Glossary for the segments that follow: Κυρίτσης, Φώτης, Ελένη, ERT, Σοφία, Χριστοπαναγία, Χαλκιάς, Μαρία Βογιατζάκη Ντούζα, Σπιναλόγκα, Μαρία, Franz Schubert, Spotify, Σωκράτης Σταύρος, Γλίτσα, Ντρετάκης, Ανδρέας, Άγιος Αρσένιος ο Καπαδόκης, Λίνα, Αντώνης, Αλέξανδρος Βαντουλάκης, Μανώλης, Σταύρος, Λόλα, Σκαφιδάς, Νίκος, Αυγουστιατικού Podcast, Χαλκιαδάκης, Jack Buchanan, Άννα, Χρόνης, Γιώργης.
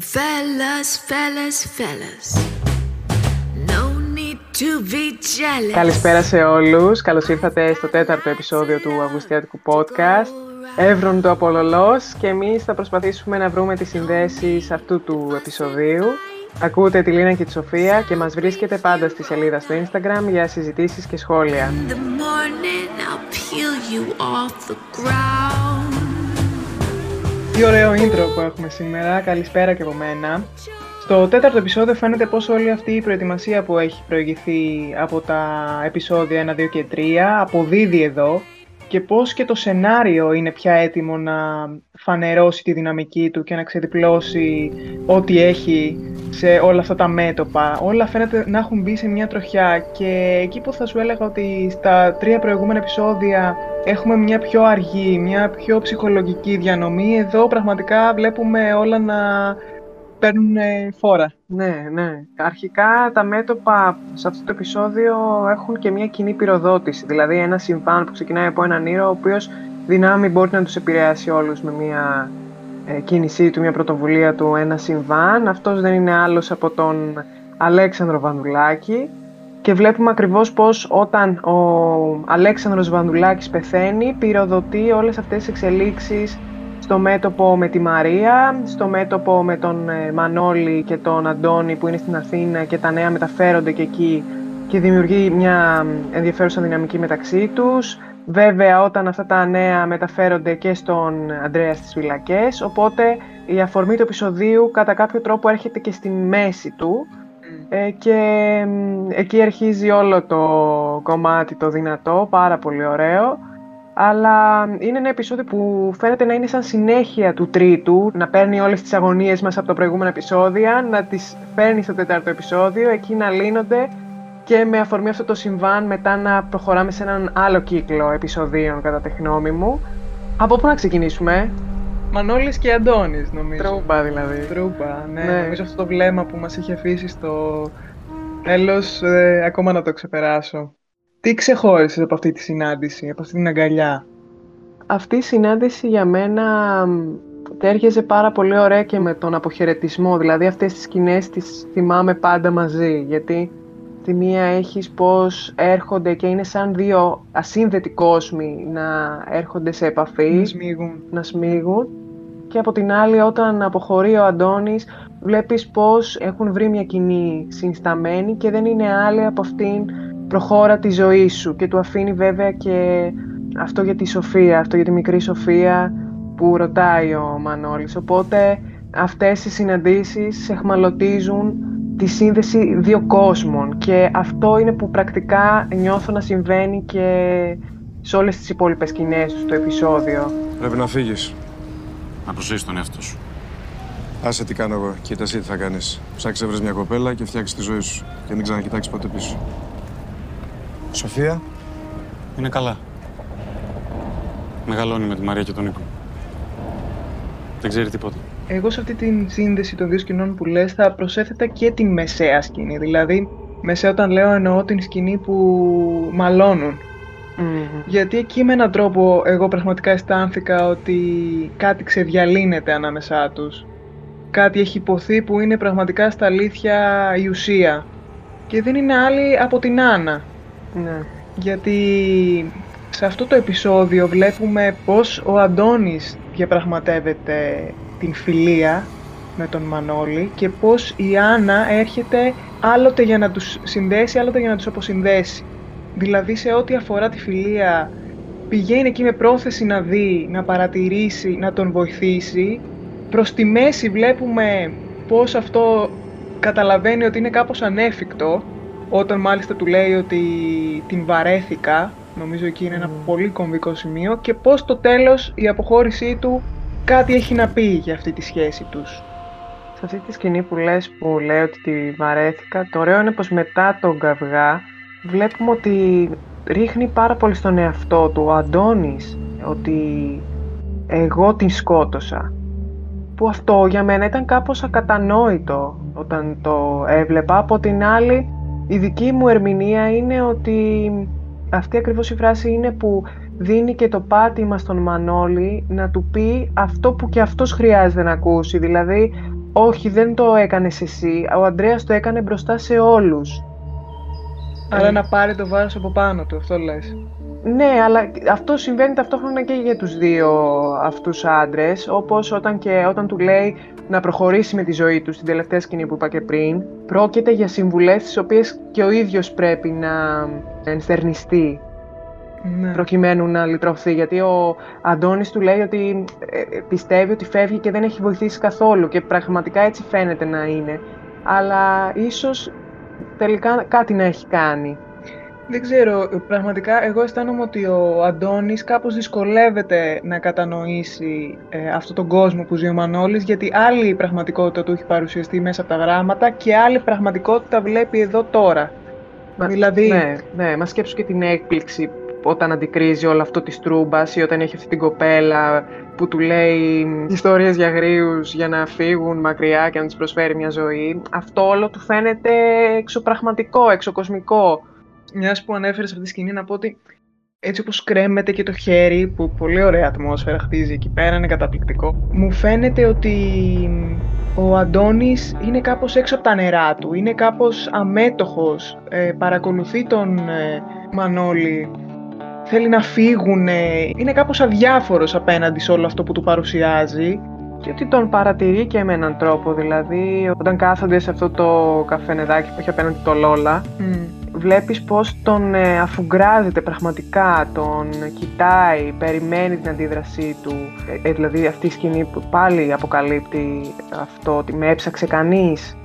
Fellas. No need to be jealous. Καλησπέρα σε όλους. Καλώς ήρθατε στο τέταρτο επεισόδιο του Αυγουστιατικού Podcast. Εύρων το απολωλός και εμείς θα προσπαθήσουμε να βρούμε τις συνδέσεις αυτού του επεισοδίου. Ακούτε τη Λίνα και τη Σοφία και μας βρίσκετε πάντα στη σελίδα στο Instagram για συζητήσεις και σχόλια. Τι ωραίο intro που έχουμε σήμερα. Καλησπέρα και από μένα. Στο τέταρτο επεισόδιο φαίνεται πως όλη αυτή η προετοιμασία που έχει προηγηθεί από τα επεισόδια 1, 2 και 3 αποδίδει εδώ και πως και το σενάριο είναι πια έτοιμο να φανερώσει τη δυναμική του και να ξεδιπλώσει ό,τι έχει σε όλα αυτά τα μέτωπα. Όλα φαίνεται να έχουν μπει σε μια τροχιά και εκεί που θα σου έλεγα ότι στα τρία προηγούμενα επεισόδια έχουμε μια πιο αργή, μια πιο ψυχολογική διανομή, εδώ πραγματικά βλέπουμε όλα να παίρνουν φόρα. Ναι. Αρχικά τα μέτωπα σε αυτό το επεισόδιο έχουν και μια κοινή πυροδότηση, δηλαδή ένα συμβάν που ξεκινάει από έναν ήρωα ο οποίος δυνάμει μπορεί να τους επηρεάσει όλους με μια κίνησή του, μια πρωτοβουλία του, ένα συμβάν. Αυτός δεν είναι άλλος από τον Αλέξανδρο Βαντουλάκη και βλέπουμε ακριβώς πως όταν ο Αλέξανδρος Βαντουλάκης πεθαίνει πυροδοτεί όλες αυτές τις εξελίξεις στο μέτωπο με τη Μαρία, στο μέτωπο με τον Μανώλη και τον Αντώνη που είναι στην Αθήνα και τα νέα μεταφέρονται και εκεί και δημιουργεί μια ενδιαφέρουσα δυναμική μεταξύ τους. Βέβαια, όταν αυτά τα νέα μεταφέρονται και στον Ανδρέα στις φυλακές, οπότε η αφορμή του επεισοδίου κατά κάποιο τρόπο έρχεται και στη μέση του και εκεί αρχίζει όλο το κομμάτι το δυνατό, πάρα πολύ ωραίο. Αλλά είναι ένα επεισόδιο που φαίνεται να είναι σαν συνέχεια του τρίτου, να παίρνει όλες τις αγωνίες μας από τα προηγούμενα επεισόδια, να τις παίρνει στο τετάρτο επεισόδιο, εκεί να λύνονται και με αφορμή αυτό το συμβάν μετά να προχωράμε σε έναν άλλο κύκλο επεισοδίων κατά τη γνώμη μου. Από πού να ξεκινήσουμε? Μανώλης και Αντώνης νομίζω. Τρούμπα δηλαδή. Τρούμπα, ναι. Νομίζω αυτό το βλέμμα που μας έχει αφήσει στο τέλος, ακόμα να το ξεπεράσω. Τι ξεχώρισες από αυτή τη συνάντηση, από αυτή την αγκαλιά? Αυτή η συνάντηση για μένα τέριαζε πάρα πολύ ωραία και με τον αποχαιρετισμό. Δηλαδή αυτές τις σκηνές τις θυμάμαι πάντα μαζί. Γιατί τη μία έχεις πως έρχονται και είναι σαν δύο ασύνδετοι κόσμοι να έρχονται σε επαφή. Να σμίγουν. Και από την άλλη όταν αποχωρεί ο Αντώνης βλέπεις πως έχουν βρει μια κοινή συνισταμένη και δεν είναι άλλη από αυτήν προχώρα τη ζωή σου και του αφήνει βέβαια και αυτό για τη Σοφία, αυτό για τη μικρή Σοφία που ρωτάει ο Μανώλης. Οπότε αυτές οι συναντήσεις εχμαλωτίζουν τη σύνδεση δύο κόσμων και αυτό είναι που πρακτικά νιώθω να συμβαίνει και σε όλες τις υπόλοιπες σκηνές του στο επεισόδιο. Πρέπει να φύγεις. Να προσέχεις τον εαυτό σου. Άσε τι κάνω εγώ, κοίτα εσύ τι θα κάνεις. Ψάξε βρες μια κοπέλα και φτιάξε τη ζωή σου και μην ξανακοιτάξεις ποτέ πίσω. Σοφία. Είναι καλά. Μεγαλώνει με τη Μαρία και τον Νίκο. Δεν ξέρει τίποτα. Εγώ σε αυτή την σύνδεση των δύο σκηνών που λες θα προσέθετα και την μεσαία σκηνή. Δηλαδή, μεσαία όταν λέω εννοώ την σκηνή που μαλώνουν. Mm-hmm. Γιατί εκεί με έναν τρόπο εγώ πραγματικά αισθάνθηκα ότι κάτι ξεδιαλύνεται ανάμεσά τους. Κάτι έχει υποθεί που είναι πραγματικά στα αλήθεια η ουσία. Και δεν είναι άλλη από την Άννα. Ναι. Γιατί σε αυτό το επεισόδιο βλέπουμε πως ο Αντώνης διαπραγματεύεται την φιλία με τον Μανώλη και πως η Άννα έρχεται άλλοτε για να τους συνδέσει, άλλοτε για να τους αποσυνδέσει. Δηλαδή σε ό,τι αφορά τη φιλία πηγαίνει εκεί με πρόθεση να δει, να παρατηρήσει, να τον βοηθήσει. Προς τη μέση βλέπουμε πως αυτό καταλαβαίνει ότι είναι κάπως ανέφικτο. Όταν μάλιστα του λέει ότι την βαρέθηκα, νομίζω εκεί είναι ένα πολύ κομβικό σημείο και πως στο τέλος η αποχώρησή του κάτι έχει να πει για αυτή τη σχέση τους. Σε αυτή τη σκηνή που λες που λέει ότι τη βαρέθηκα, το ωραίο είναι πως μετά τον καυγά βλέπουμε ότι ρίχνει πάρα πολύ στον εαυτό του ο Αντώνης ότι εγώ την σκότωσα. Που αυτό για μένα ήταν κάπως ακατανόητο όταν το έβλεπα. Από την άλλη η δική μου ερμηνεία είναι ότι αυτή ακριβώς η φράση είναι που δίνει και το πάτημα στον Μανώλη να του πει αυτό που και αυτός χρειάζεται να ακούσει. Δηλαδή Όχι, δεν το έκανες εσύ. Ο Ανδρέας το έκανε μπροστά σε όλους. Αλλά να πάρει το βάρος από πάνω του, αυτό λες. Ναι, αλλά αυτό συμβαίνει ταυτόχρονα και για τους δύο αυτούς άντρες, όπως όταν του λέει να προχωρήσει με τη ζωή του στην τελευταία σκηνή που είπα και πριν, πρόκειται για συμβουλές τις οποίες και ο ίδιος πρέπει να ενστερνιστεί, ναι, προκειμένου να λυτρωθεί, γιατί ο Αντώνης του λέει ότι πιστεύει ότι φεύγει και δεν έχει βοηθήσει καθόλου και πραγματικά έτσι φαίνεται να είναι, αλλά ίσως τελικά κάτι να έχει κάνει. Δεν ξέρω, πραγματικά εγώ αισθάνομαι ότι ο Αντώνης κάπως δυσκολεύεται να κατανοήσει αυτόν τον κόσμο που ζει ο Μανώλης, γιατί άλλη πραγματικότητα του έχει παρουσιαστεί μέσα από τα γράμματα και άλλη πραγματικότητα βλέπει εδώ τώρα. Δηλαδή... Ναι, μα σκέψου και την έκπληξη όταν αντικρίζει όλο αυτό της τρούμπας ή όταν έχει αυτή την κοπέλα που του λέει ιστορίες για γρίους για να φύγουν μακριά και να τους προσφέρει μια ζωή. Αυτό όλο του φαίνεται εξωπραγματικό, εξωκοσμικό. Μιας που ανέφερες αυτή τη σκηνή, να πω ότι έτσι όπως κρέμεται και το χέρι, που πολύ ωραία ατμόσφαιρα χτίζει εκεί πέρα, είναι καταπληκτικό. Μου φαίνεται ότι ο Αντώνης είναι κάπως έξω από τα νερά του, είναι κάπως αμέτωχος, παρακολουθεί τον Μανώλη, θέλει να φύγουν, είναι κάπως αδιάφορος απέναντι σε όλο αυτό που του παρουσιάζει. Και ότι τον παρατηρεί και με έναν τρόπο, δηλαδή όταν κάθονται σε αυτό το καφενεδάκι που έχει απέναντι το Λόλα, βλέπεις πως τον αφουγκράζεται πραγματικά, τον κοιτάει, περιμένει την αντίδρασή του. Δηλαδή αυτή η σκηνή που πάλι αποκαλύπτει αυτό ότι με έψαξε κανείς.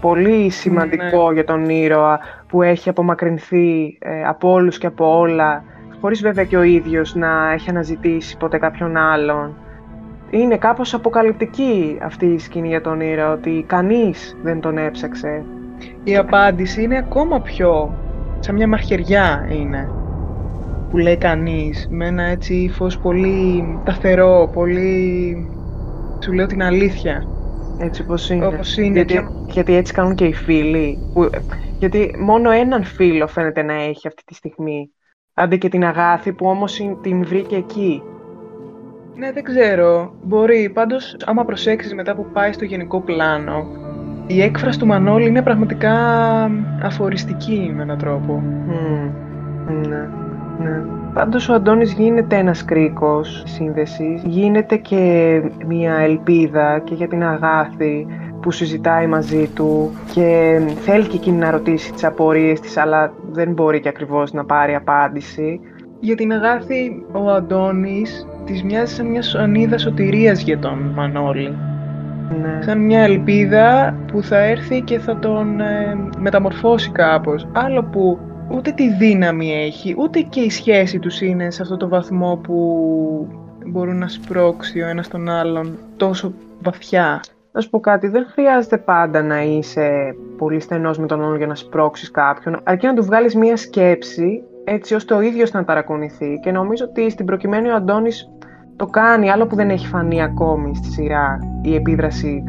Πολύ σημαντικό για τον ήρωα που έχει απομακρυνθεί από όλους και από όλα, χωρίς βέβαια και ο ίδιος να έχει αναζητήσει ποτέ κάποιον άλλον. Είναι κάπως αποκαλυπτική αυτή η σκηνή για τον ήρωα, ότι κανείς δεν τον έψαξε. Η απάντηση είναι ακόμα πιο, σαν μια μαχαιριά είναι, που λέει κανείς, με ένα έτσι ύφος πολύ ταθερό, πολύ, σου λέω την αλήθεια. Έτσι όπως είναι. Όπως είναι. Γιατί έτσι κάνουν και οι φίλοι, γιατί μόνο έναν φίλο φαίνεται να έχει αυτή τη στιγμή, άντε και την Αγάθη που όμως την βρήκε εκεί. Ναι, δεν ξέρω, μπορεί, πάντως άμα προσέξεις μετά που πάει στο γενικό πλάνο, η έκφραση του Μανώλη είναι πραγματικά αφοριστική με έναν τρόπο. Ναι. Πάντως ο Αντώνης γίνεται ένας κρίκος σύνδεσης, γίνεται και μια ελπίδα και για την Αγάθη που συζητάει μαζί του και θέλει και εκείνη να ρωτήσει τις απορίες της, αλλά δεν μπορεί και ακριβώς να πάρει απάντηση. Για την Αγάθη ο Αντώνης της μοιάζει σαν μια σανίδα σωτηρίας για τον Μανώλη. Ναι. Σαν μια ελπίδα που θα έρθει και θα τον μεταμορφώσει κάπως. Άλλο που ούτε τη δύναμη έχει, ούτε και η σχέση τους είναι σε αυτό το βαθμό που μπορούν να σπρώξει ο ένας τον άλλον τόσο βαθιά. Να σου πω κάτι, δεν χρειάζεται πάντα να είσαι πολύ στενός με τον άλλο για να σπρώξεις κάποιον, αρκεί να του βγάλεις μια σκέψη έτσι ώστε ο ίδιος να ταρακουνηθεί. Και νομίζω ότι στην προκειμένη ο Αντώνης το κάνει, άλλο που δεν έχει φανεί ακόμη στη σειρά η επίδραση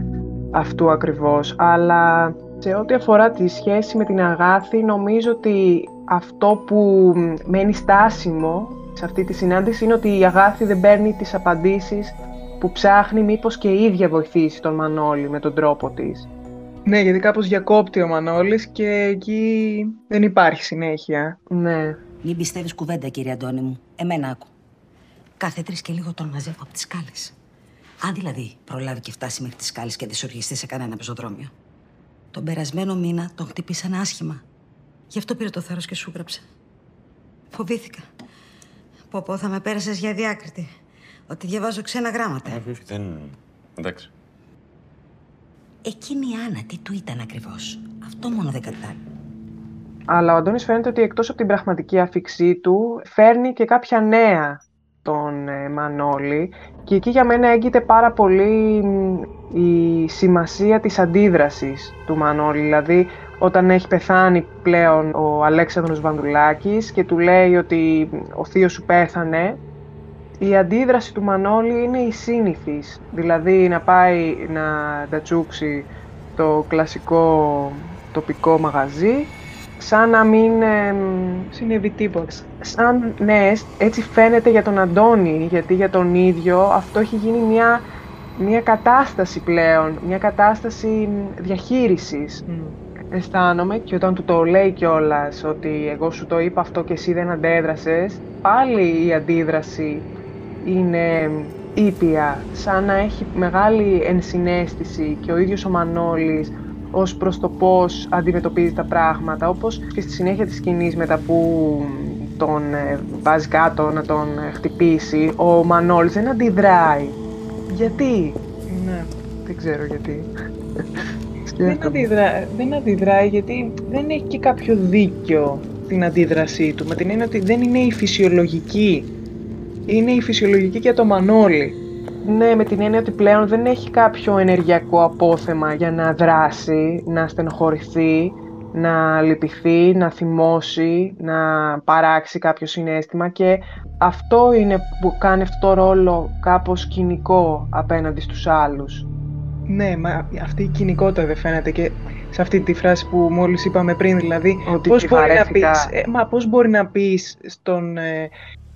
αυτού ακριβώς, αλλά σε ό,τι αφορά τη σχέση με την Αγάθη, νομίζω ότι αυτό που μένει στάσιμο σε αυτή τη συνάντηση είναι ότι η Αγάθη δεν παίρνει τις απαντήσεις που ψάχνει, μήπως και η ίδια βοηθήσει τον Μανώλη με τον τρόπο της. Ναι, γιατί κάπως διακόπτει ο Μανώλης και εκεί δεν υπάρχει συνέχεια. Ναι. Μην πιστεύεις κουβέντα, κύριε Αντώνη μου. Εμένα άκου. Κάθε τρεις και λίγο τον μαζεύω από τις σκάλες. Αν δηλαδή προλάβει και φτάσει μέχρι τις σκάλες και δεν σου οργιστεί σε κανένα πεζοδρόμιο. Τον περασμένο μήνα τον χτυπήσαν άσχημα. Γι' αυτό πήρε το θάρρος και σου γράψε. Φοβήθηκα. Πω, θα με πέρασες για διάκριτη. Ότι διαβάζω ξένα γράμματα. Δεν. Εντάξει. Εκείνη η Άννα τι του ήταν ακριβώς. Αυτό μόνο δεν κατάλαβα. Αλλά ο Αντώνης φαίνεται ότι εκτός από την πραγματική αφιξή του, φέρνει και κάποια νέα τον Μανώλη, και εκεί για μένα έγκυται πάρα πολύ η σημασία της αντίδρασης του Μανώλη. Δηλαδή όταν έχει πεθάνει πλέον ο Αλέξανδρος Βαντουλάκης και του λέει ότι ο θείος σου πέθανε, η αντίδραση του Μανώλη είναι η σύνηθις, δηλαδή να πάει να τατσούξει το κλασικό τοπικό μαγαζί σαν να μην συνέβη τίποτα. Σαν, ναι, έτσι φαίνεται για τον Αντώνη, γιατί για τον ίδιο αυτό έχει γίνει μια μια κατάσταση πλέον, μια κατάσταση διαχείρισης. Αισθάνομαι, και όταν του το λέει κιόλας ότι εγώ σου το είπα αυτό και εσύ δεν αντέδρασες, πάλι η αντίδραση είναι ήπια, σαν να έχει μεγάλη ενσυναίσθηση και ο ίδιος ο Μανώλης ως προς το πώς αντιμετωπίζει τα πράγματα, όπως και στη συνέχεια της σκηνής μετά που τον βάζει κάτω να τον χτυπήσει, ο Μανώλης δεν αντιδράει. Γιατί? Ναι. Δεν ξέρω γιατί. Δεν αντιδράει γιατί δεν έχει και κάποιο δίκιο την αντίδρασή του, με την έννοια ότι δεν είναι η φυσιολογική. Είναι η φυσιολογική για το Μανώλη. Ναι, με την έννοια ότι πλέον δεν έχει κάποιο ενεργειακό απόθεμα για να δράσει, να στενοχωρηθεί, να λυπηθεί, να θυμώσει, να παράξει κάποιο συναίσθημα, και αυτό είναι που κάνει αυτό το ρόλο κάπως κοινικό απέναντι στους άλλους. Ναι, μα αυτή η κοινικότητα δεν φαίνεται και σε αυτή τη φράση που μόλις είπαμε πριν, δηλαδή ότι πώς μπορεί να πεις στον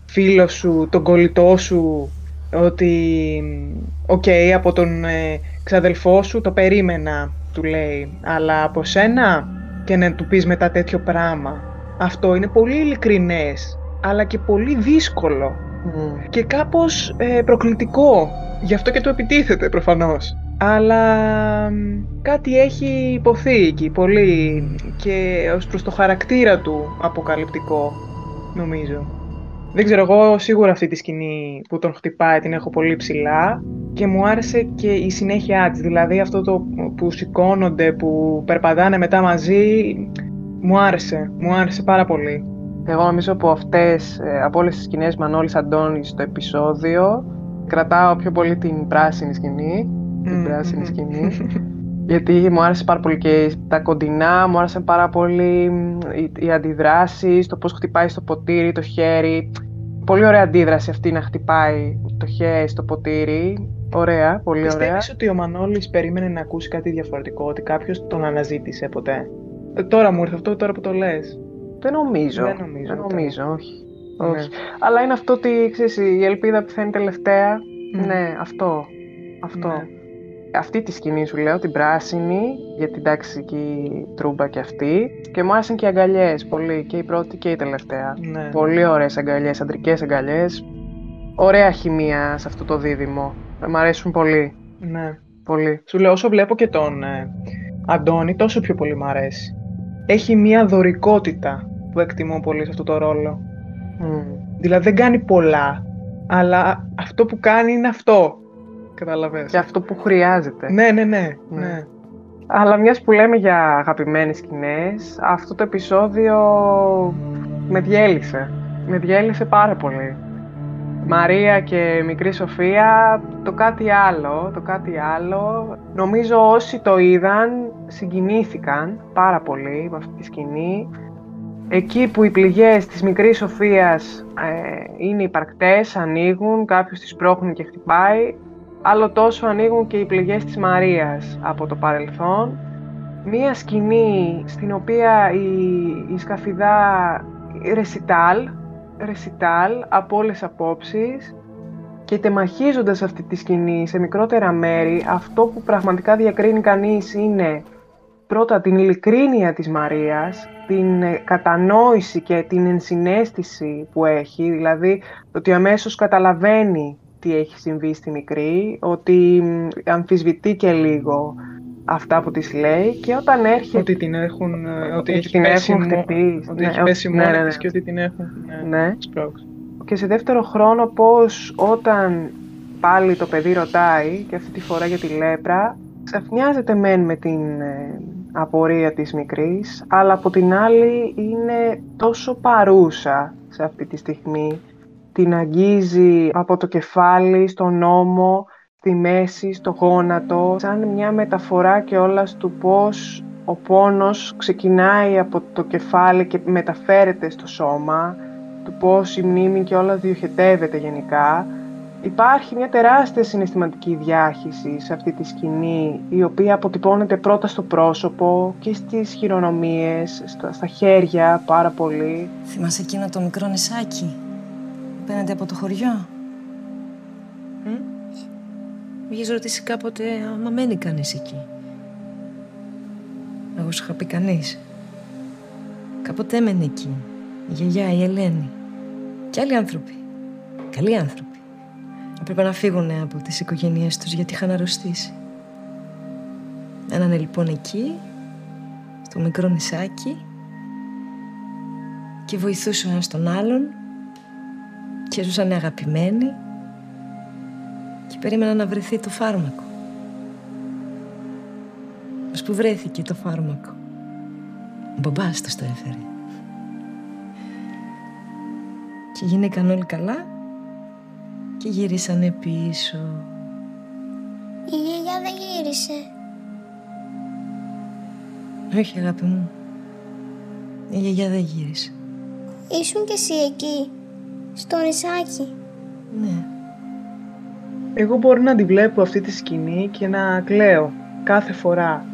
φίλο σου, τον κολλητό σου, ότι «οκ, από τον ξαδελφό σου το περίμενα», του λέει, «αλλά από σένα» και να του πεις μετά τέτοιο πράγμα. Αυτό είναι πολύ ειλικρινές, αλλά και πολύ δύσκολο και κάπως προκλητικό. Γι' αυτό και του επιτίθεται προφανώς. Αλλά κάτι έχει υποθεί εκεί πολύ και ως προς το χαρακτήρα του αποκαλυπτικό, νομίζω. Δεν ξέρω, εγώ σίγουρα αυτή τη σκηνή που τον χτυπάει την έχω πολύ ψηλά και μου άρεσε και η συνέχεια της, δηλαδή αυτό το που σηκώνονται, που περπατάνε μετά μαζί, μου άρεσε πάρα πολύ. Εγώ νομίζω από όλες τις σκηνές Μανώλης Αντώνης στο επεισόδιο, κρατάω πιο πολύ την πράσινη σκηνή. Γιατί μου άρεσε πάρα πολύ και τα κοντινά, μου άρεσαν πάρα πολύ οι αντιδράσεις, το πώς χτυπάει στο ποτήρι, το χέρι. Πολύ ωραία αντίδραση αυτή, να χτυπάει το χέρι στο ποτήρι. Ωραία, πολύ ωραία. Πιστεύεις ότι ο Μανώλης περίμενε να ακούσει κάτι διαφορετικό, ότι κάποιος τον αναζήτησε ποτέ? Τώρα μου ήρθε αυτό, τώρα που το λες. Δεν νομίζω, όχι. Ναι. Όχι. Αλλά είναι αυτό ότι, ξέρεις, η ελπίδα που θα είναι τελευταία. Ναι, αυτό. Ναι. Αυτή τη σκηνή σου λέω, την πράσινη, για την ταξική τρούμπα και αυτή. Και μου άρεσαν και οι αγκαλιές πολύ, και η πρώτη και η τελευταία. Ναι. Πολύ ωραίες αγκαλιές, αντρικές αγκαλιές. Ωραία χημεία σε αυτό το δίδυμο. Μ' αρέσουν πολύ. Ναι. Πολύ. Σου λέω, όσο βλέπω και τον Αντώνη, τόσο πιο πολύ μ' αρέσει. Έχει μια δωρικότητα που εκτιμώ πολύ σε αυτό το ρόλο. Δηλαδή δεν κάνει πολλά, αλλά αυτό που κάνει είναι αυτό. Καταλαβαίνεις. Και αυτό που χρειάζεται. Ναι. Αλλά μιας που λέμε για αγαπημένες σκηνές, αυτό το επεισόδιο με διέλυσε πάρα πολύ. Μαρία και μικρή Σοφία, το κάτι άλλο. Νομίζω όσοι το είδαν συγκινήθηκαν πάρα πολύ με αυτή τη σκηνή. Εκεί που οι πληγές της μικρής Σοφίας είναι υπαρκτές, ανοίγουν, κάποιος τις πρόχνει και χτυπάει. Άλλο τόσο ανοίγουν και οι πληγές της Μαρίας από το παρελθόν. Μία σκηνή στην οποία η σκαφιδά ρεσιτάλ από όλες απόψεις, και τεμαχίζοντας αυτή τη σκηνή σε μικρότερα μέρη, αυτό που πραγματικά διακρίνει κανείς είναι πρώτα την ειλικρίνεια της Μαρίας, την κατανόηση και την ενσυναίσθηση που έχει, δηλαδή ότι αμέσως καταλαβαίνει τι έχει συμβεί στη μικρή, ότι αμφισβητεί και λίγο αυτά που της λέει, και όταν έρχεται... Ότι την έχουν, ότι έχει την πέσει, έχουν χτυπήσει. Ότι έχει πέσει μόνη της και ότι την έχουν σπρώξει. Και σε δεύτερο χρόνο πώς, όταν πάλι το παιδί ρωτάει, και αυτή τη φορά για τη λέπρα, ξαφνιάζεται μεν με την απορία της μικρής, αλλά από την άλλη είναι τόσο παρούσα σε αυτή τη στιγμή. Την αγγίζει από το κεφάλι, στον ώμο, στη μέση, στο γόνατο, σαν μια μεταφορά κιόλας του πώς ο πόνος ξεκινάει από το κεφάλι και μεταφέρεται στο σώμα, του πώς η μνήμη κιόλας διοχετεύεται γενικά. Υπάρχει μια τεράστια συναισθηματική διάχυση σε αυτή τη σκηνή, η οποία αποτυπώνεται πρώτα στο πρόσωπο και στις χειρονομίες, στα χέρια πάρα πολύ. Θυμάσαι εκείνο το μικρό νησάκι? Παίρνετε από το χωριό. Μου είχες ρωτήσει κάποτε άμα μένει κανείς εκεί. Εγώ σου είχα πει κανείς. Κάποτε έμενε εκεί η γιαγιά, η Ελένη και άλλοι άνθρωποι. Καλοί άνθρωποι. Έπρεπε να φύγουν από τις οικογένειές τους γιατί είχαν αρρωστήσει. Ένανε λοιπόν εκεί, στο μικρό νησάκι, και βοηθούσαν ένας τον άλλον και ζούσαν αγαπημένοι και περίμεναν να βρεθεί το φάρμακο. Ως που βρέθηκε το φάρμακο. Ο μπαμπάς τους το έφερε. Και γίνηκαν όλοι καλά και γυρίσανε πίσω. Η γιαγιά δεν γύρισε. Όχι, αγάπη μου. Η γιαγιά δεν γύρισε. Ήσουν κι εσύ εκεί, στο νησάκι. Ναι. Εγώ μπορώ να τη βλέπω αυτή τη σκηνή και να κλαίω κάθε φορά.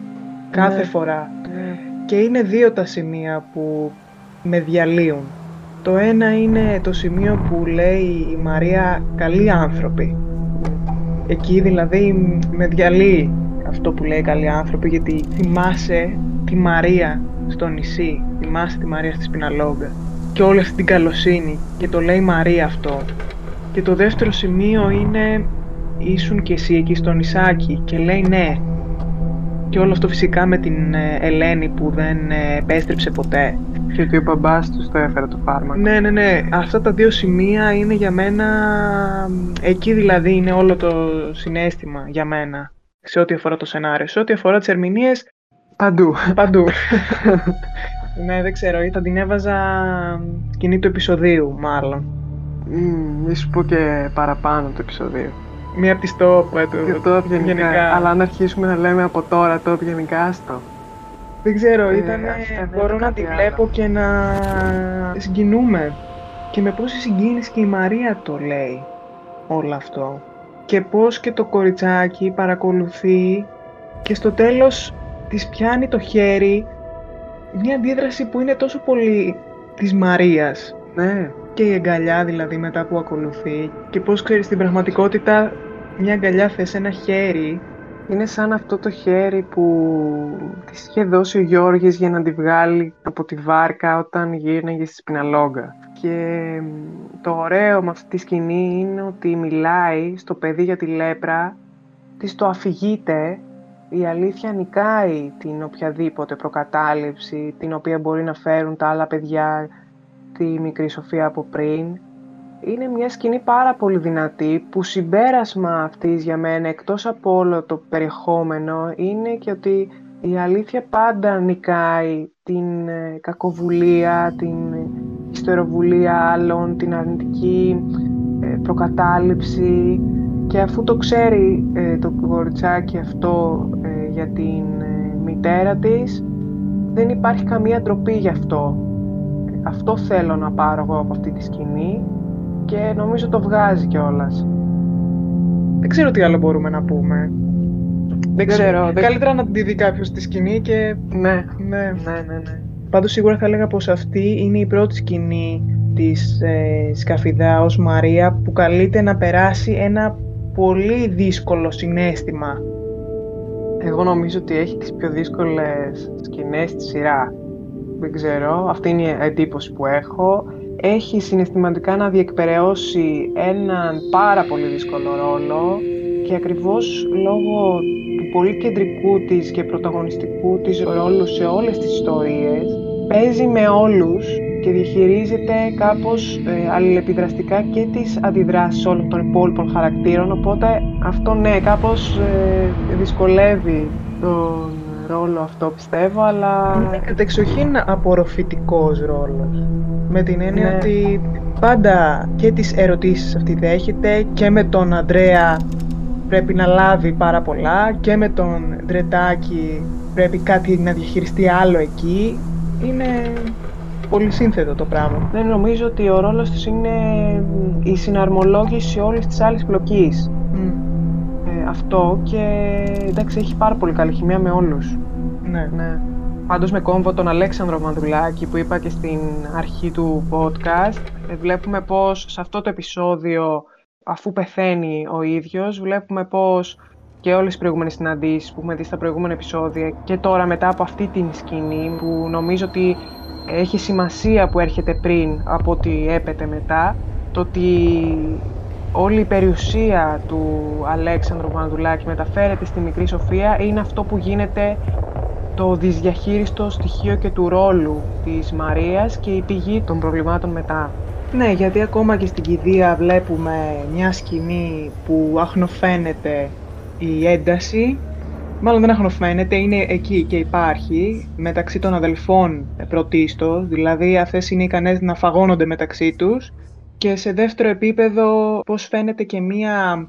Κάθε φορά. Ναι. Και είναι δύο τα σημεία που με διαλύουν. Το ένα είναι το σημείο που λέει η Μαρία «καλοί άνθρωποι». Εκεί δηλαδή με διαλύει αυτό που λέει «καλοί άνθρωποι», γιατί θυμάσαι τη Μαρία στο νησί, θυμάσαι τη Μαρία στη Σπιναλόγκα και όλη αυτή την καλοσύνη, και το λέει Μαρία αυτό. Και το δεύτερο σημείο είναι «ήσουν και εσύ εκεί στο νησάκι» και λέει «ναι». Και όλο αυτό φυσικά με την Ελένη που δεν επέστρεψε ποτέ. Και ότι ο μπαμπάς τους το έφερε το φάρμακο. Ναι, ναι, ναι. Αυτά τα δύο σημεία είναι για μένα... Εκεί δηλαδή είναι όλο το συναίσθημα για μένα. Σε ό,τι αφορά το σενάριο. Σε ό,τι αφορά τις ερμηνείες... Παντού. Παντού. Ναι, δεν ξέρω. Ή θα την έβαζα σκηνή του επεισοδίου, μάλλον. Μη σου πω και παραπάνω το επεισοδίου. Μία από τις top γενικά. Αλλά αν αρχίσουμε να λέμε από τώρα top γενικά, άστο. Δεν ξέρω, μπορώ να τη βλέπω και να συγκινούμε. Και με πόση συγκίνηση και η Μαρία το λέει όλο αυτό. Και πώς και το κοριτσάκι παρακολουθεί και στο τέλος της πιάνει το χέρι. Μια αντίδραση που είναι τόσο πολύ της Μαρίας. Ναι. Και η αγκαλιά δηλαδή μετά που ακολουθεί. Και πώς ξέρεις, στην πραγματικότητα μια αγκαλιά θες, ένα χέρι. Είναι σαν αυτό το χέρι που της είχε δώσει ο Γιώργης για να τη βγάλει από τη βάρκα όταν γύρναγε στη Σπιναλόγκα. Και το ωραίο με αυτή τη σκηνή είναι ότι μιλάει στο παιδί για τη λέπρα, της το αφηγείται. Η αλήθεια νικάει την οποιαδήποτε προκατάληψη, την οποία μπορεί να φέρουν τα άλλα παιδιά, τη μικρή Σοφία από πριν. Είναι μια σκηνή πάρα πολύ δυνατή, που συμπέρασμα αυτής για μένα, εκτός από όλο το περιεχόμενο, είναι και ότι η αλήθεια πάντα νικάει την κακοβουλία, την ιστεροβουλία άλλων, την αρνητική προκατάληψη. Και αφού το ξέρει το κοριτσάκι αυτό για την μητέρα της, δεν υπάρχει καμία ντροπή γι' αυτό. Αυτό θέλω να πάρω εγώ από αυτή τη σκηνή και νομίζω το βγάζει κιόλας. Δεν ξέρω τι άλλο μπορούμε να πούμε. Δεν ξέρω. Καλύτερα να τη δει κάποιος στη σκηνή και... Ναι. Πάντως σίγουρα θα έλεγα πως αυτή είναι η πρώτη σκηνή της Σκαφιδά ως Μαρία που καλείται να περάσει ένα πολύ δύσκολο συναίσθημα. Εγώ νομίζω ότι έχει τις πιο δύσκολες σκηνές στη σειρά. Δεν ξέρω, αυτή είναι η εντύπωση που έχω. Έχει συναισθηματικά να διεκπεραιώσει έναν πάρα πολύ δύσκολο ρόλο και ακριβώς λόγω του πολύ κεντρικού της και πρωταγωνιστικού της ρόλου σε όλες τις ιστορίες, παίζει με όλους και διαχειρίζεται κάπως αλληλεπιδραστικά και τις αντιδράσεις όλων των υπόλοιπων χαρακτήρων, οπότε αυτό ναι, κάπως δυσκολεύει τον ρόλο αυτό, πιστεύω, αλλά... Είναι κατεξοχήν απορροφητικός ρόλος, με την έννοια ότι πάντα και τις ερωτήσεις αυτή δέχεται, και με τον Ανδρέα πρέπει να λάβει πάρα πολλά, και με τον Ντρετάκη πρέπει κάτι να διαχειριστεί άλλο εκεί. Είναι πολύ σύνθετο το πράγμα. Δεν νομίζω ότι ο ρόλος της είναι η συναρμολόγηση όλης της άλλης πλοκής. Αυτό, και εντάξει, έχει πάρα πολύ καλή χημεία με όλους. Ναι. Πάντως με κόμβο τον Αλέξανδρο Βαντουλάκη που είπα και στην αρχή του podcast, βλέπουμε πως σε αυτό το επεισόδιο, αφού πεθαίνει ο ίδιος, βλέπουμε πως και όλες τις προηγούμενες συναντήσεις που έχουμε δει στα προηγούμενα επεισόδια και τώρα μετά από αυτή την σκηνή που νομίζω ότι έχει σημασία που έρχεται πριν από ότι έπεται μετά, το ότι όλη η περιουσία του Αλέξανδρου Βαντουλάκη μεταφέρεται στη μικρή Σοφία είναι αυτό που γίνεται το δυσδιαχείριστο στοιχείο και του ρόλου της Μαρίας και η πηγή των προβλημάτων μετά. Ναι, γιατί ακόμα και στην κηδεία βλέπουμε μια σκηνή που αχνοφαίνεται η ένταση, μάλλον δεν αχνοφαίνεται, είναι εκεί και υπάρχει, μεταξύ των αδελφών πρωτίστως, δηλαδή αυτές είναι ικανές να φαγώνονται μεταξύ τους και σε δεύτερο επίπεδο πώς φαίνεται και μια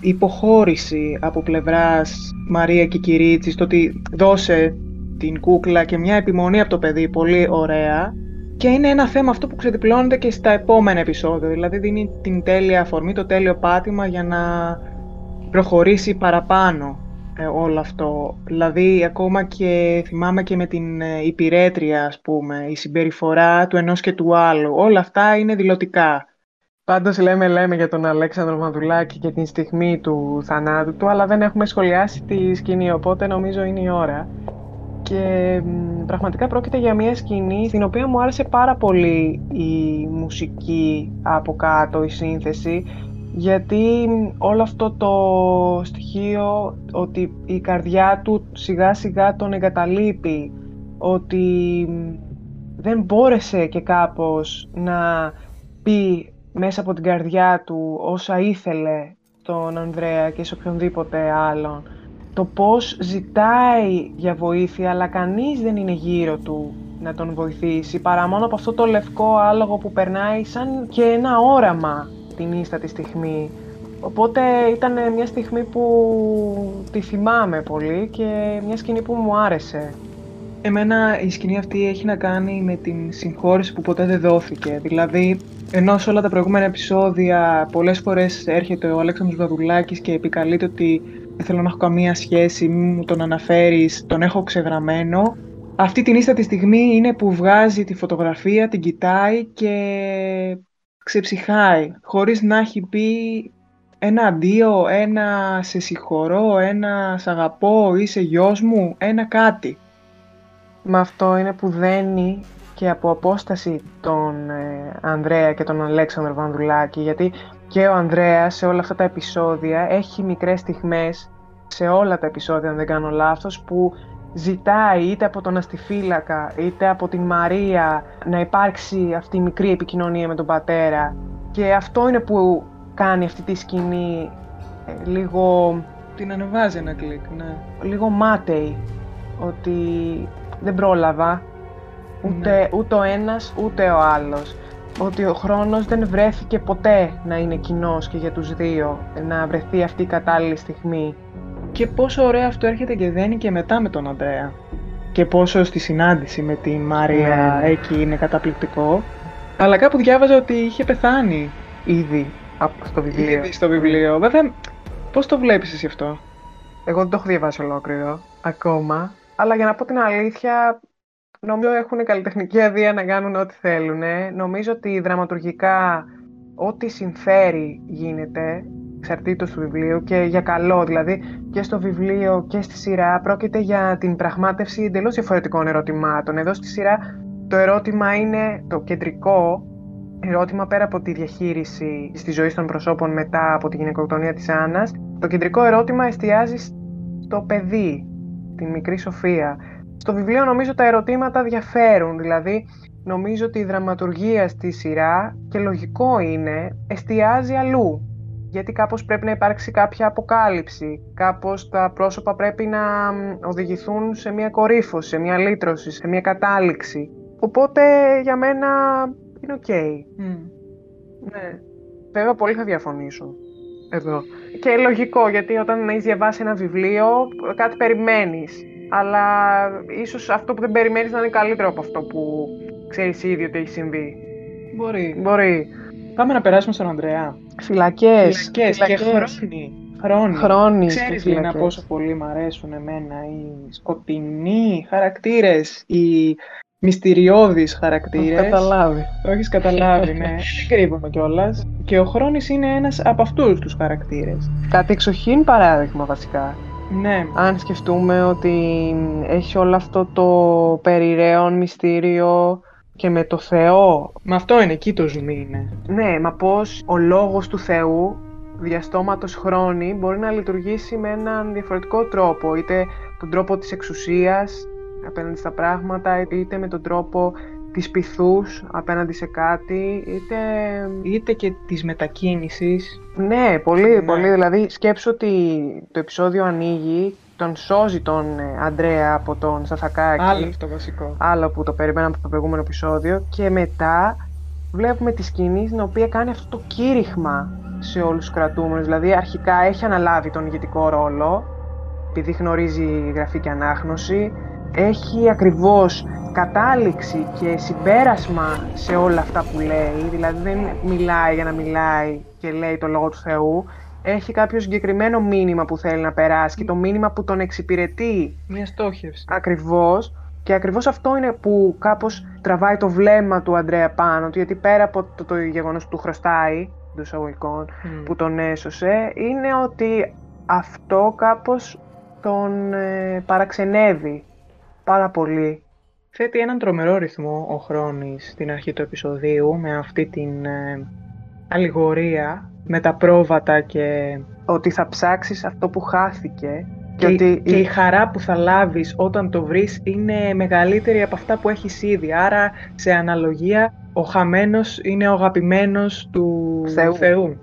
υποχώρηση από πλευράς Μαρία και Κυρίτσης, το ότι δώσε την κούκλα και μια επιμονή από το παιδί, πολύ ωραία. Και είναι ένα θέμα αυτό που ξεδιπλώνεται και στα επόμενα επεισόδια, δηλαδή δίνει την τέλεια αφορμή, το τέλειο πάτημα για να προχωρήσει παραπάνω όλο αυτό. Δηλαδή ακόμα και θυμάμαι και με την υπηρέτρια, ας πούμε, η συμπεριφορά του ενός και του άλλου, όλα αυτά είναι δηλωτικά. Πάντως λέμε για τον Αλέξανδρο Βαντουλάκη και την στιγμή του θανάτου του, αλλά δεν έχουμε σχολιάσει τη σκηνή, οπότε νομίζω είναι η ώρα. Και πραγματικά πρόκειται για μια σκηνή στην οποία μου άρεσε πάρα πολύ η μουσική από κάτω, η σύνθεση, γιατί όλο αυτό το στοιχείο ότι η καρδιά του σιγά σιγά τον εγκαταλείπει, ότι δεν μπόρεσε και κάπως να πει μέσα από την καρδιά του όσα ήθελε τον Ανδρέα και σε οποιονδήποτε άλλον, το πώς ζητάει για βοήθεια, αλλά κανείς δεν είναι γύρω του να τον βοηθήσει, παρά μόνο από αυτό το λευκό άλογο που περνάει σαν και ένα όραμα την ίστατη στιγμή. Οπότε ήταν μια στιγμή που τη θυμάμαι πολύ και μια σκηνή που μου άρεσε. Εμένα η σκηνή αυτή έχει να κάνει με την συγχώρεση που ποτέ δεν δόθηκε. Δηλαδή, ενώ σε όλα τα προηγούμενα επεισόδια πολλές φορές έρχεται ο Αλέξανδρος Βαντουλάκης και επικαλείται ότι δεν θέλω να έχω καμία σχέση, μη μου τον αναφέρεις, τον έχω ξεγραμμένο. Αυτή την ίστατη στιγμή είναι που βγάζει τη φωτογραφία, την κοιτάει και ξεψυχάει, χωρίς να έχει πει ένα αντίο, ένα σε συγχωρώ, ένα σ' αγαπώ, είσαι γιος μου, ένα κάτι. Με αυτό είναι που δένει και από απόσταση τον Ανδρέα και τον Αλέξανδρο Βαντουλάκη, γιατί και ο Ανδρέας σε όλα αυτά τα επεισόδια έχει μικρές στιγμές, σε όλα τα επεισόδια αν δεν κάνω λάθος, που ζητάει είτε από τον αστιφύλακα είτε από την Μαρία να υπάρξει αυτή η μικρή επικοινωνία με τον πατέρα, και αυτό είναι που κάνει αυτή τη σκηνή λίγο... Την ανεβάζει ένα κλικ, ναι. Λίγο μάταιη, ότι δεν πρόλαβα ούτε ο ένας ούτε ο άλλος. Ότι ο χρόνος δεν βρέθηκε ποτέ να είναι κοινός και για τους δύο, να βρεθεί αυτή η κατάλληλη στιγμή. Και πόσο ωραία αυτό έρχεται και δένει και μετά με τον Ανδρέα. Και πόσο στη συνάντηση με τη Μαρία εκεί είναι καταπληκτικό. Αλλά κάπου διάβαζα ότι είχε πεθάνει ήδη στο βιβλίο. Βέβαια, πώς το βλέπεις εσύ αυτό? Εγώ δεν το έχω διαβάσει ολόκληρο ακόμα, αλλά για να πω την αλήθεια, νομίζω έχουν καλλιτεχνική αδεία να κάνουν ό,τι θέλουν. Νομίζω ότι δραματουργικά ό,τι συμφέρει γίνεται, εξαρτήτως του βιβλίου και για καλό, δηλαδή και στο βιβλίο και στη σειρά πρόκειται για την πραγμάτευση εντελώς διαφορετικών ερωτημάτων. Εδώ στη σειρά το ερώτημα είναι το κεντρικό ερώτημα, πέρα από τη διαχείριση στη ζωή των προσώπων μετά από τη γυναικοκτονία της Άννας. Το κεντρικό ερώτημα εστιάζει στο παιδί, τη μικρή Σοφία. Στο βιβλίο νομίζω τα ερωτήματα διαφέρουν, δηλαδή νομίζω ότι η δραματουργία στη σειρά, και λογικό είναι, εστιάζει αλλού. Γιατί κάπως πρέπει να υπάρξει κάποια αποκάλυψη, κάπως τα πρόσωπα πρέπει να οδηγηθούν σε μια κορύφωση, σε μια λύτρωση, σε μια κατάληξη. Οπότε για μένα είναι οκ. Ναι. Βέβαια πολλοί θα διαφωνήσουν εδώ. Και λογικό, γιατί όταν έχεις διαβάσει ένα βιβλίο κάτι περιμένεις. Αλλά ίσως αυτό που δεν περιμένεις να είναι καλύτερο από αυτό που ξέρεις ήδη ότι έχει συμβεί. Μπορεί. Πάμε να περάσουμε στον Ανδρέα. Φυλακές. Και Χρόνοι. Ξέρεις, Λίνα, πόσο πολύ μ' αρέσουν εμένα οι σκοτεινοί χαρακτήρες, οι μυστηριώδεις χαρακτήρες. Το έχεις καταλάβει. Το έχεις καταλάβει, ναι. Δεν κρύβομαι κιόλας. Και ο Χρόνης είναι ένας από αυτούς τους χαρακτήρες. Κάτι εξοχήν παράδειγμα βασικά. Ναι. Αν σκεφτούμε ότι έχει όλο αυτό το περιραίον μυστήριο και με το Θεό. Μα αυτό είναι, εκεί το ζουμί είναι. Ναι, μα πώς ο λόγος του Θεού, διαστόματος χρόνου, μπορεί να λειτουργήσει με έναν διαφορετικό τρόπο, είτε τον τρόπο της εξουσίας απέναντι στα πράγματα, είτε με τον τρόπο της πειθούς απέναντι σε κάτι, είτε και της μετακίνησης. Ναι, πολύ, ναι. Πολύ. Δηλαδή, σκέψου ότι το επεισόδιο ανοίγει, τον σώζει τον Ανδρέα από τον Σαθακάκη. Άλλο αυτό βασικό. Άλλο που το περιμέναμε από το προηγούμενο επεισόδιο. Και μετά βλέπουμε τη σκηνή στην οποία κάνει αυτό το κήρυχμα σε όλους τους κρατούμενους. Δηλαδή, αρχικά έχει αναλάβει τον ηγετικό ρόλο, επειδή γνωρίζει γραφή και ανάγνωση. Έχει ακριβώς κατάληξη και συμπέρασμα σε όλα αυτά που λέει, δηλαδή δεν μιλάει για να μιλάει και λέει το λόγο του Θεού. Έχει κάποιο συγκεκριμένο μήνυμα που θέλει να περάσει και το μήνυμα που τον εξυπηρετεί. Μια στόχευση. Ακριβώς. Και ακριβώς αυτό είναι που κάπως τραβάει το βλέμμα του Ανδρέα πάνω του, γιατί πέρα από το γεγονός που του χρωστάει, του εισαγωγικών, που τον έσωσε, είναι ότι αυτό κάπως τον παραξενεύει. Πάρα πολύ. Θέτει έναν τρομερό ρυθμό ο Χρόνης στην αρχή του επεισοδίου με αυτή την αλληγορία με τα πρόβατα και ότι θα ψάξεις αυτό που χάθηκε και η χαρά που θα λάβεις όταν το βρεις είναι μεγαλύτερη από αυτά που έχεις ήδη. Άρα σε αναλογία ο χαμένος είναι ο αγαπημένος του Θεού.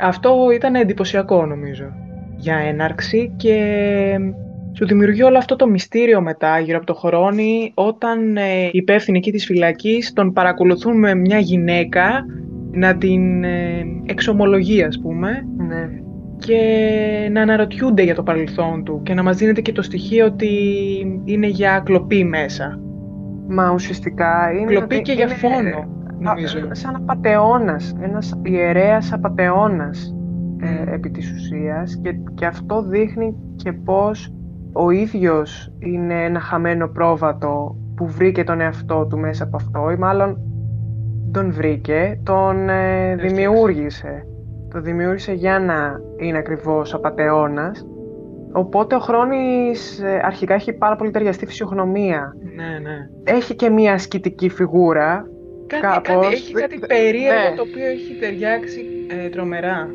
Αυτό ήταν εντυπωσιακό νομίζω για έναρξη και... Σου δημιουργεί όλο αυτό το μυστήριο μετά γύρω από το Χρόνο, όταν οι υπεύθυνοι εκεί της φυλακής τον παρακολουθούν με μια γυναίκα να την εξομολογεί, ας πούμε, ναι. Και να αναρωτιούνται για το παρελθόν του και να μας δίνεται και το στοιχείο ότι είναι για κλοπή μέσα. Μα ουσιαστικά είναι... Κλοπή ότι... και για φόνο, νομίζω. Σαν απατεώνας, ένας ιερέας απατεώνας επί της ουσίας και αυτό δείχνει και πώς... Ο ίδιος είναι ένα χαμένο πρόβατο που βρήκε τον εαυτό του μέσα από αυτό ή μάλλον τον βρήκε, τον δημιούργησε. Το δημιούργησε για να είναι ακριβώς απατεώνας. Οπότε ο Χρόνης αρχικά έχει πάρα πολύ ταιριαστή φυσιογνωμία. Ναι, ναι. Έχει και μια ασκητική φιγούρα. Έχει κάτι περίεργο, ναι. Το οποίο έχει ταιριάξει τρομερά.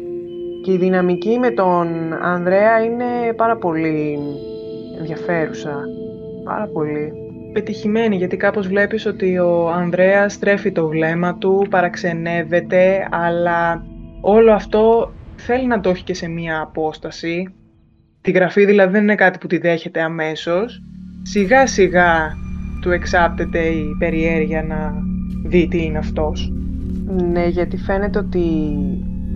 Και η δυναμική με τον Ανδρέα είναι πάρα πολύ... ενδιαφέρουσα. Πάρα πολύ. Πετυχημένη, γιατί κάπως βλέπεις ότι ο Ανδρέας στρέφει το βλέμμα του, παραξενεύεται, αλλά όλο αυτό θέλει να το έχει και σε μία απόσταση. Τη γραφή δηλαδή δεν είναι κάτι που τη δέχεται αμέσως. Σιγά σιγά του εξάπτεται η περιέργεια να δει τι είναι αυτός. Ναι, γιατί φαίνεται ότι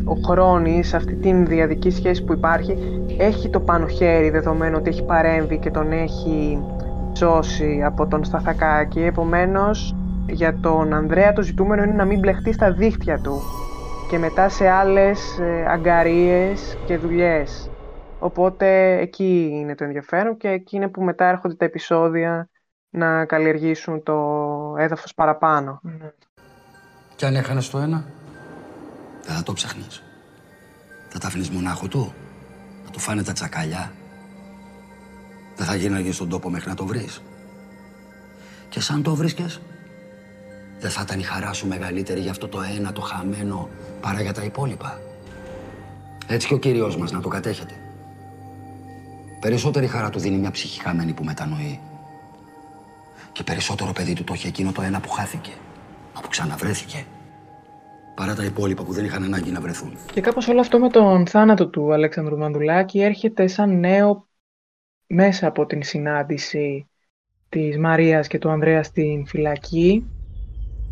ο Χρόνης, αυτή την διαδική σχέση που υπάρχει, έχει το πάνω χέρι, δεδομένου ότι έχει παρέμβει και τον έχει σώσει από τον Σταθακάκη. Επομένως, για τον Ανδρέα το ζητούμενο είναι να μην μπλεχτεί στα δίχτυα του και μετά σε άλλες αγκαρίες και δουλειές. Οπότε, εκεί είναι το ενδιαφέρον και εκεί είναι που μετά έρχονται τα επεισόδια να καλλιεργήσουν το έδαφος παραπάνω. Κι αν έχανες το ένα... Δεν θα το ψάχνεις. Θα τα αφήνεις μονάχο του. Θα του φάνε τα τσακαλιά. Δεν θα γίναγες στον τόπο μέχρι να το βρεις. Και σαν το βρίσκες, δεν θα ήταν η χαρά σου μεγαλύτερη για αυτό το ένα το χαμένο παρά για τα υπόλοιπα. Έτσι και ο Κύριος μας να το κατέχεται. Περισσότερη χαρά του δίνει μια ψυχή χαμένη που μετανοεί. Και περισσότερο παιδί του το έχει εκείνο το ένα που χάθηκε. Μα που ξαναβρέθηκε. Παρά τα υπόλοιπα που δεν είχαν ανάγκη να βρεθούν. Και κάπως όλο αυτό με τον θάνατο του Αλέξανδρου Βαντουλάκη έρχεται σαν νέο μέσα από την συνάντηση της Μαρίας και του Ανδρέα στην φυλακή.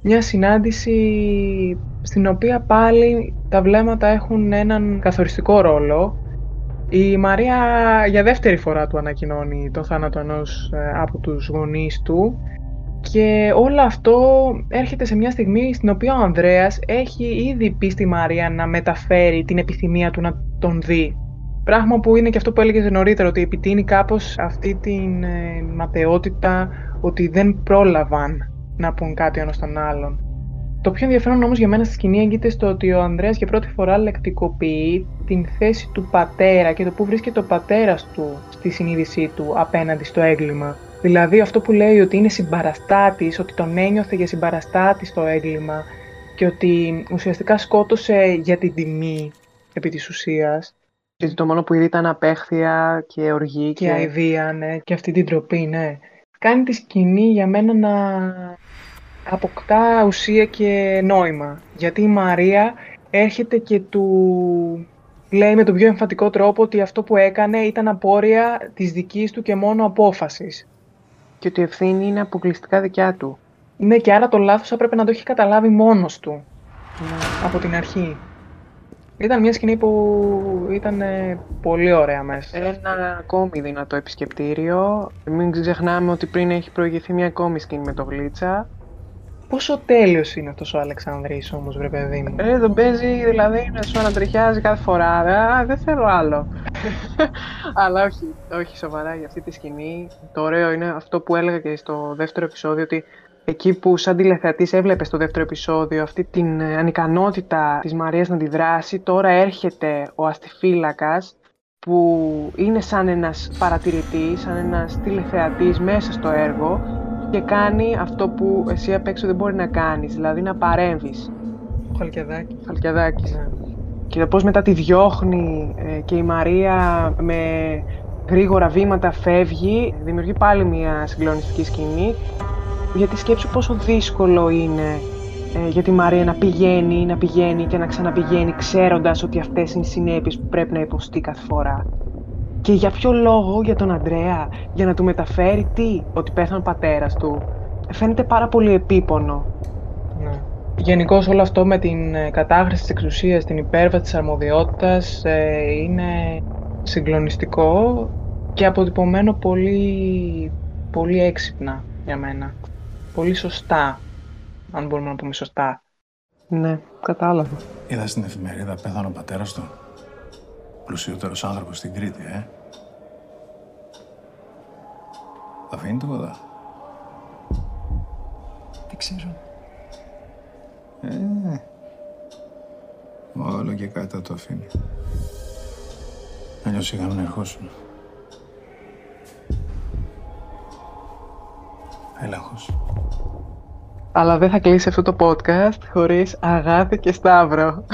Μια συνάντηση στην οποία πάλι τα βλέμματα έχουν έναν καθοριστικό ρόλο. Η Μαρία για δεύτερη φορά του ανακοινώνει το θάνατο ενός από τους γονείς του. Και όλο αυτό έρχεται σε μια στιγμή στην οποία ο Ανδρέας έχει ήδη πει στη Μαρία να μεταφέρει την επιθυμία του να τον δει. Πράγμα που είναι και αυτό που έλεγε νωρίτερα, ότι επιτείνει κάπως αυτή την ματαιότητα ότι δεν πρόλαβαν να πούν κάτι ένας τον άλλον. Το πιο ενδιαφέρον όμως για μένα στη σκηνή έγκυται στο ότι ο Ανδρέας για πρώτη φορά λεκτικοποιεί την θέση του πατέρα και το που βρίσκεται ο πατέρας του στη συνείδησή του απέναντι στο έγκλημα. Δηλαδή αυτό που λέει ότι είναι συμπαραστάτης, ότι τον ένιωθε για συμπαραστάτη στο έγκλημα και ότι ουσιαστικά σκότωσε για την τιμή επί της ουσίας. Και το μόνο που είδε ήταν απέχθεια και οργή και αηδία, ναι, και αυτή την τροπή, ναι. Κάνει τη σκηνή για μένα να αποκτά ουσία και νόημα. Γιατί η Μαρία έρχεται και του λέει με τον πιο εμφατικό τρόπο ότι αυτό που έκανε ήταν απόρρια της δικής του και μόνο απόφασης. Και ότι η ευθύνη είναι αποκλειστικά δικιά του. Ναι, και άρα το λάθος έπρεπε να το έχει καταλάβει μόνος του από την αρχή. Ήταν μια σκηνή που ήταν πολύ ωραία μέσα. Ένα ακόμη δυνατό επισκεπτήριο. Μην ξεχνάμε ότι πριν έχει προηγηθεί μια ακόμη σκηνή με το Γλίτσα. Πόσο τέλειος είναι αυτός ο Αλεξανδρής όμως, βρε παιδί μου. Τον παίζει, δηλαδή, να σου ανατριχιάζει κάθε φορά. Δεν θέλω άλλο. Αλλά όχι, όχι σοβαρά για αυτή τη σκηνή. Το ωραίο είναι αυτό που έλεγα και στο δεύτερο επεισόδιο, ότι εκεί που σαν τηλεθεατής έβλεπες στο δεύτερο επεισόδιο αυτή την ανικανότητα της Μαρίας να αντιδράσει, τώρα έρχεται ο αστιφύλακας που είναι σαν ένας παρατηρητής, σαν ένας τηλεθεατής μέσα στο έργο και κάνει αυτό που εσύ απ' έξω δεν μπορεί να κάνεις, δηλαδή να παρέμβεις. Ο Χαλκιαδάκης. Χαλκιαδάκης, ναι. Και πώς μετά τη διώχνει και η Μαρία με γρήγορα βήματα φεύγει, δημιουργεί πάλι μια συγκλονιστική σκηνή. Γιατί σκέψου πόσο δύσκολο είναι για τη Μαρία να πηγαίνει, να πηγαίνει και να ξαναπηγαίνει, ξέροντας ότι αυτές είναι οι συνέπειες που πρέπει να υποστεί κάθε φορά. Και για ποιο λόγο, για τον Ανδρέα, για να του μεταφέρει τι, ότι πέθανε ο πατέρας του. Φαίνεται πάρα πολύ επίπονο. Ναι. Γενικώς όλο αυτό με την κατάχρηση της εξουσίας, την υπέρβαση της αρμοδιότητας είναι συγκλονιστικό και αποτυπωμένο πολύ, πολύ έξυπνα. Για μένα. Πολύ σωστά, αν μπορούμε να πούμε σωστά. Ναι, κατάλαβα. Είδα στην εφημερίδα πέθανε ο πατέρας του. Πλουσιότερος άνθρωπος στην Κρήτη, Θα αφήνει τίποτα. Δεν ξέρω. Όλο και κάτι θα το αφήνει. Αλλιώς είχαν να ερχόσουν. Ελάχος. Αλλά δεν θα κλείσει αυτό το podcast χωρίς Αγάπη και Σταύρο.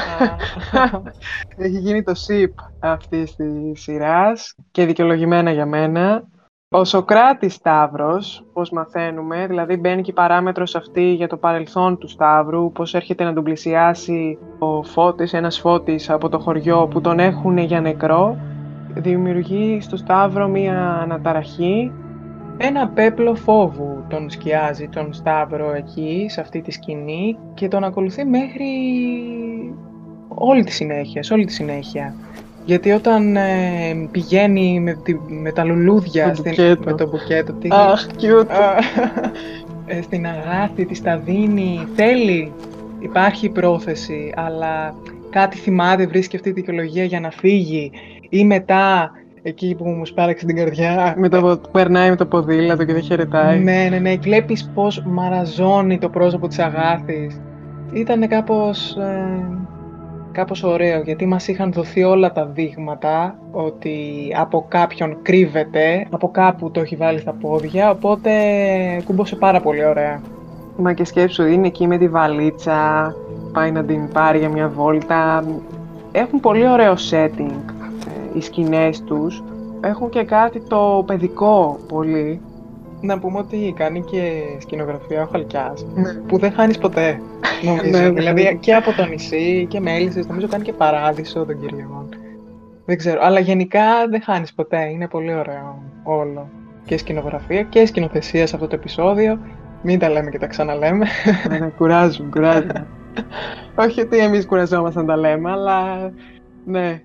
Έχει γίνει το σιπ αυτής της σειράς και δικαιολογημένα για μένα. Ο Σωκράτης Σταύρος, πώς μαθαίνουμε, δηλαδή μπαίνει και η παράμετρος αυτή για το παρελθόν του Σταύρου, πώς έρχεται να τον πλησιάσει ο Φώτης, ένας Φώτης από το χωριό που τον έχουνε για νεκρό, δημιουργεί στο Σταύρο μία αναταραχή. Ένα πέπλο φόβου τον σκιάζει τον Σταύρο εκεί, σε αυτή τη σκηνή και τον ακολουθεί μέχρι όλη τη συνέχεια, σε όλη τη συνέχεια. Γιατί όταν πηγαίνει με τα λουλούδια με το μπουκέτο, αχ, στην Αγάπη της τα δίνει, θέλει, υπάρχει πρόθεση, αλλά κάτι θυμάται, βρίσκει αυτή τη δικαιολογία για να φύγει ή μετά... Εκεί που μου σπάραξε την καρδιά. Περνάει με το ποδήλατο και δεν χαιρετάει. Ναι. Βλέπεις πώς μαραζώνει το πρόσωπο της Αγάπης. Ήτανε κάπως ωραίο, γιατί μας είχαν δοθεί όλα τα δείγματα ότι από κάποιον κρύβεται, από κάπου το έχει βάλει στα πόδια, οπότε κούμπωσε πάρα πολύ ωραία. Μα και σκέψου, είναι εκεί με τη βαλίτσα, πάει να την πάρει για μια βόλτα. Έχουν πολύ ωραίο setting. Οι σκηνές τους έχουν και κάτι το παιδικό πολύ. Να πούμε ότι κάνει και σκηνογραφία ο Χαλκιάς, που δεν χάνεις ποτέ, νομίζω. Δηλαδή και από το νησί και Μέλισσες, νομίζω κάνει και Παράδεισο των Κυριών. Δεν ξέρω, αλλά γενικά δεν χάνεις ποτέ, είναι πολύ ωραίο όλο. Και σκηνογραφία και σκηνοθεσία σε αυτό το επεισόδιο. Μην τα λέμε και τα ξαναλέμε. Κουράζουν. Όχι ότι εμείς κουραζόμαστε να τα λέμε, αλλά ναι.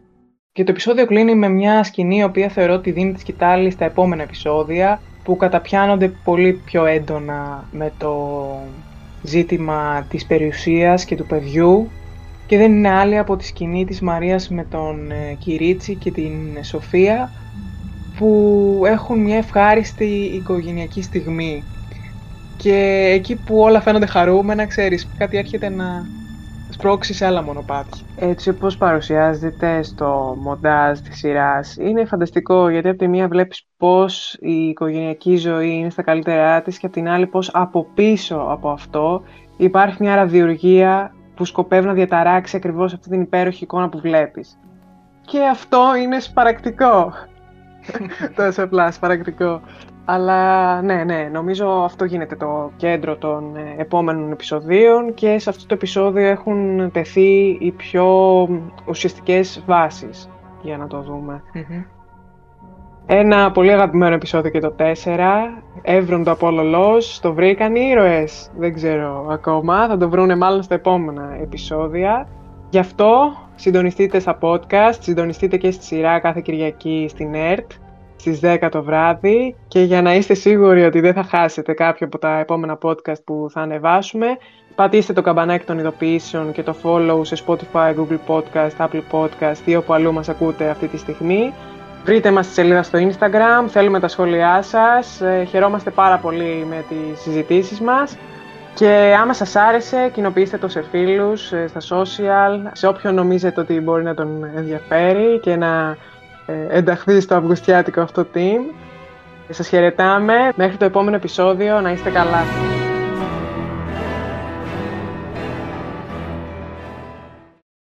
Και το επεισόδιο κλείνει με μια σκηνή, η οποία θεωρώ ότι δίνει τη σκητάλη στα επόμενα επεισόδια, που καταπιάνονται πολύ πιο έντονα με το ζήτημα της περιουσίας και του παιδιού και δεν είναι άλλη από τη σκηνή της Μαρίας με τον Κυρίτσι και την Σοφία, που έχουν μια ευχάριστη οικογενειακή στιγμή. Και εκεί που όλα φαίνονται χαρούμενα, ξέρεις, κάτι έρχεται να σπρώξει σε άλλα μονοπάτια. Έτσι όπως παρουσιάζεται στο μοντάζ της σειράς, είναι φανταστικό, γιατί από τη μία βλέπεις πώς η οικογενειακή ζωή είναι στα καλύτερά της και από την άλλη πώς από πίσω από αυτό υπάρχει μια ραδιουργία που σκοπεύει να διαταράξει ακριβώς αυτή την υπέροχη εικόνα που βλέπεις. Και αυτό είναι σπαρακτικό. Τόσο απλά, σπαρακτικό. Αλλά ναι, νομίζω αυτό γίνεται το κέντρο των επόμενων επεισοδίων και σε αυτό το επεισόδιο έχουν τεθεί οι πιο ουσιαστικές βάσεις, για να το δούμε. Mm-hmm. Ένα πολύ αγαπημένο επεισόδιο και το 4, Εύροντο από όλο Λος, το βρήκαν οι ήρωες, δεν ξέρω ακόμα, θα το βρούνε μάλλον στα επόμενα επεισόδια. Γι' αυτό συντονιστείτε στα podcast, συντονιστείτε και στη σειρά κάθε Κυριακή στην ERT. Στις 10 το βράδυ, και για να είστε σίγουροι ότι δεν θα χάσετε κάποιο από τα επόμενα podcast που θα ανεβάσουμε, πατήστε το καμπανάκι των ειδοποιήσεων και το follow σε Spotify, Google Podcast, Apple Podcast ή όπου αλλού μας ακούτε αυτή τη στιγμή. Βρείτε μας στη σελίδα στο Instagram, θέλουμε τα σχόλιά σας, χαιρόμαστε πάρα πολύ με τις συζητήσεις μας και άμα σας άρεσε κοινοποιήστε το σε φίλους, στα social, σε όποιον νομίζετε ότι μπορεί να τον ενδιαφέρει και να ενταχθεί στο αυγουστιάτικο αυτό team. Σας χαιρετάμε. Μέχρι το επόμενο επεισόδιο, να είστε καλά.